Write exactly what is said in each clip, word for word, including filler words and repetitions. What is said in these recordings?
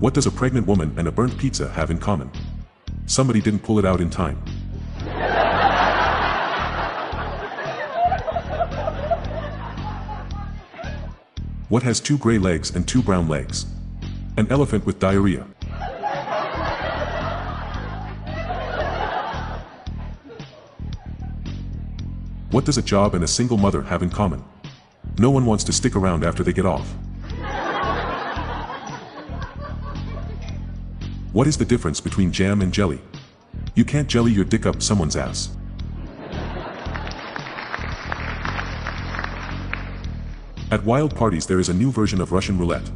What does a pregnant woman and a burnt pizza have in common? Somebody didn't pull it out in time. What has two gray legs and two brown legs? An elephant with diarrhea. What does a job and a single mother have in common? No one wants to stick around after they get off. What is the difference between jam and jelly? You can't jelly your dick up someone's ass. At wild parties there is a new version of Russian roulette.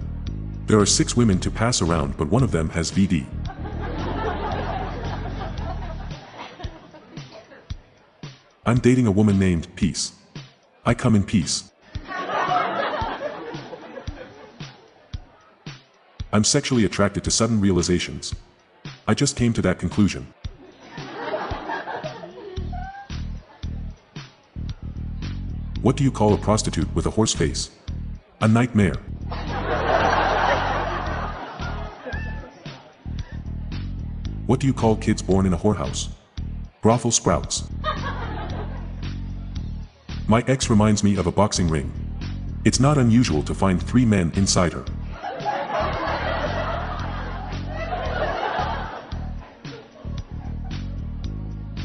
There are six women to pass around, but one of them has V D. I'm dating a woman named Peace. I come in peace. I'm sexually attracted to sudden realizations. I just came to that conclusion. What do you call a prostitute with a horse face? A nightmare. What do you call kids born in a whorehouse? Brothel sprouts. My ex reminds me of a boxing ring. It's not unusual to find three men inside her.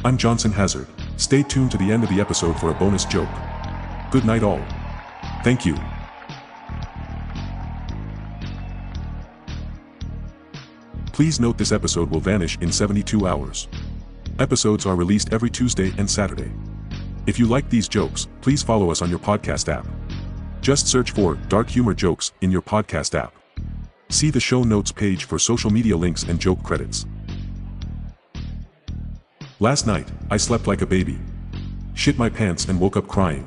I'm Johnson Hazard. Stay tuned to the end of the episode for a bonus joke. Good night all. Thank you. Please note this episode will vanish in seventy-two hours. Episodes are released every Tuesday and Saturday. If you like these jokes, please follow us on your podcast app. Just search for Dark Humor Jokes in your podcast app. See the show notes page for social media links and joke credits. Last night, I slept like a baby. Shit my pants and woke up crying.